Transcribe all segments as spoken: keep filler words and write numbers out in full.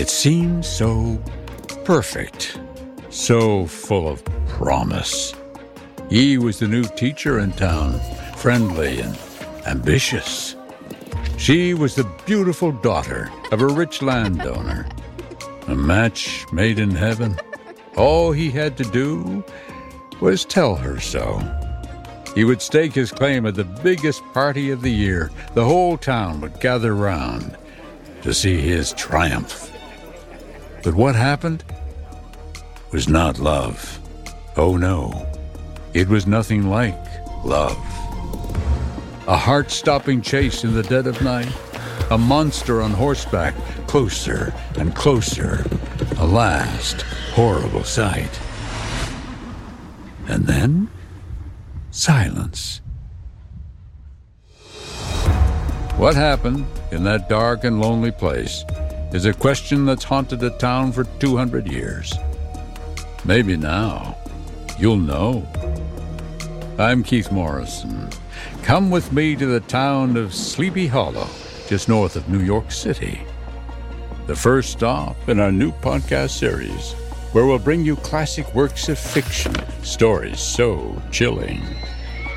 It seemed so perfect, so full of promise. He was the new teacher in town, friendly and ambitious. She was the beautiful daughter of a rich landowner. A match made in heaven. All he had to do was tell her so. He would stake his claim at the biggest party of the year. The whole town would gather round to see his triumph. But what happened was not love. Oh no, it was nothing like love. A heart-stopping chase in the dead of night. A monster on horseback, closer and closer. A last horrible sight. And then, silence. What happened in that dark and lonely place is a question that's haunted the town for two hundred years. Maybe now you'll know. I'm Keith Morrison. Come with me to the town of Sleepy Hollow, just north of New York City. The first stop in our new podcast series, where we'll bring you classic works of fiction, stories so chilling,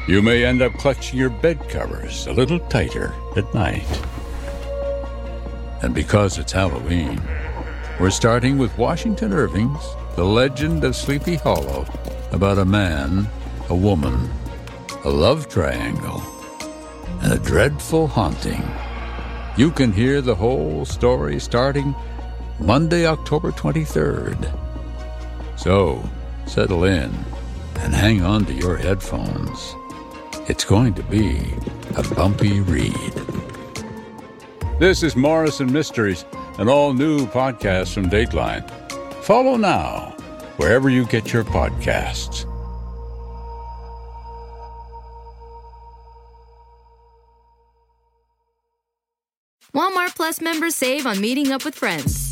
you may end up clutching your bed covers a little tighter at night. And because it's Halloween, we're starting with Washington Irving's The Legend of Sleepy Hollow, about a man, a woman, a love triangle, and a dreadful haunting. You can hear the whole story starting Monday, October twenty-third. So, settle in and hang on to your headphones. It's going to be a bumpy read. This is Morrison Mysteries, an all-new podcast from Dateline. Follow now, wherever you get your podcasts. Walmart Plus members save on meeting up with friends.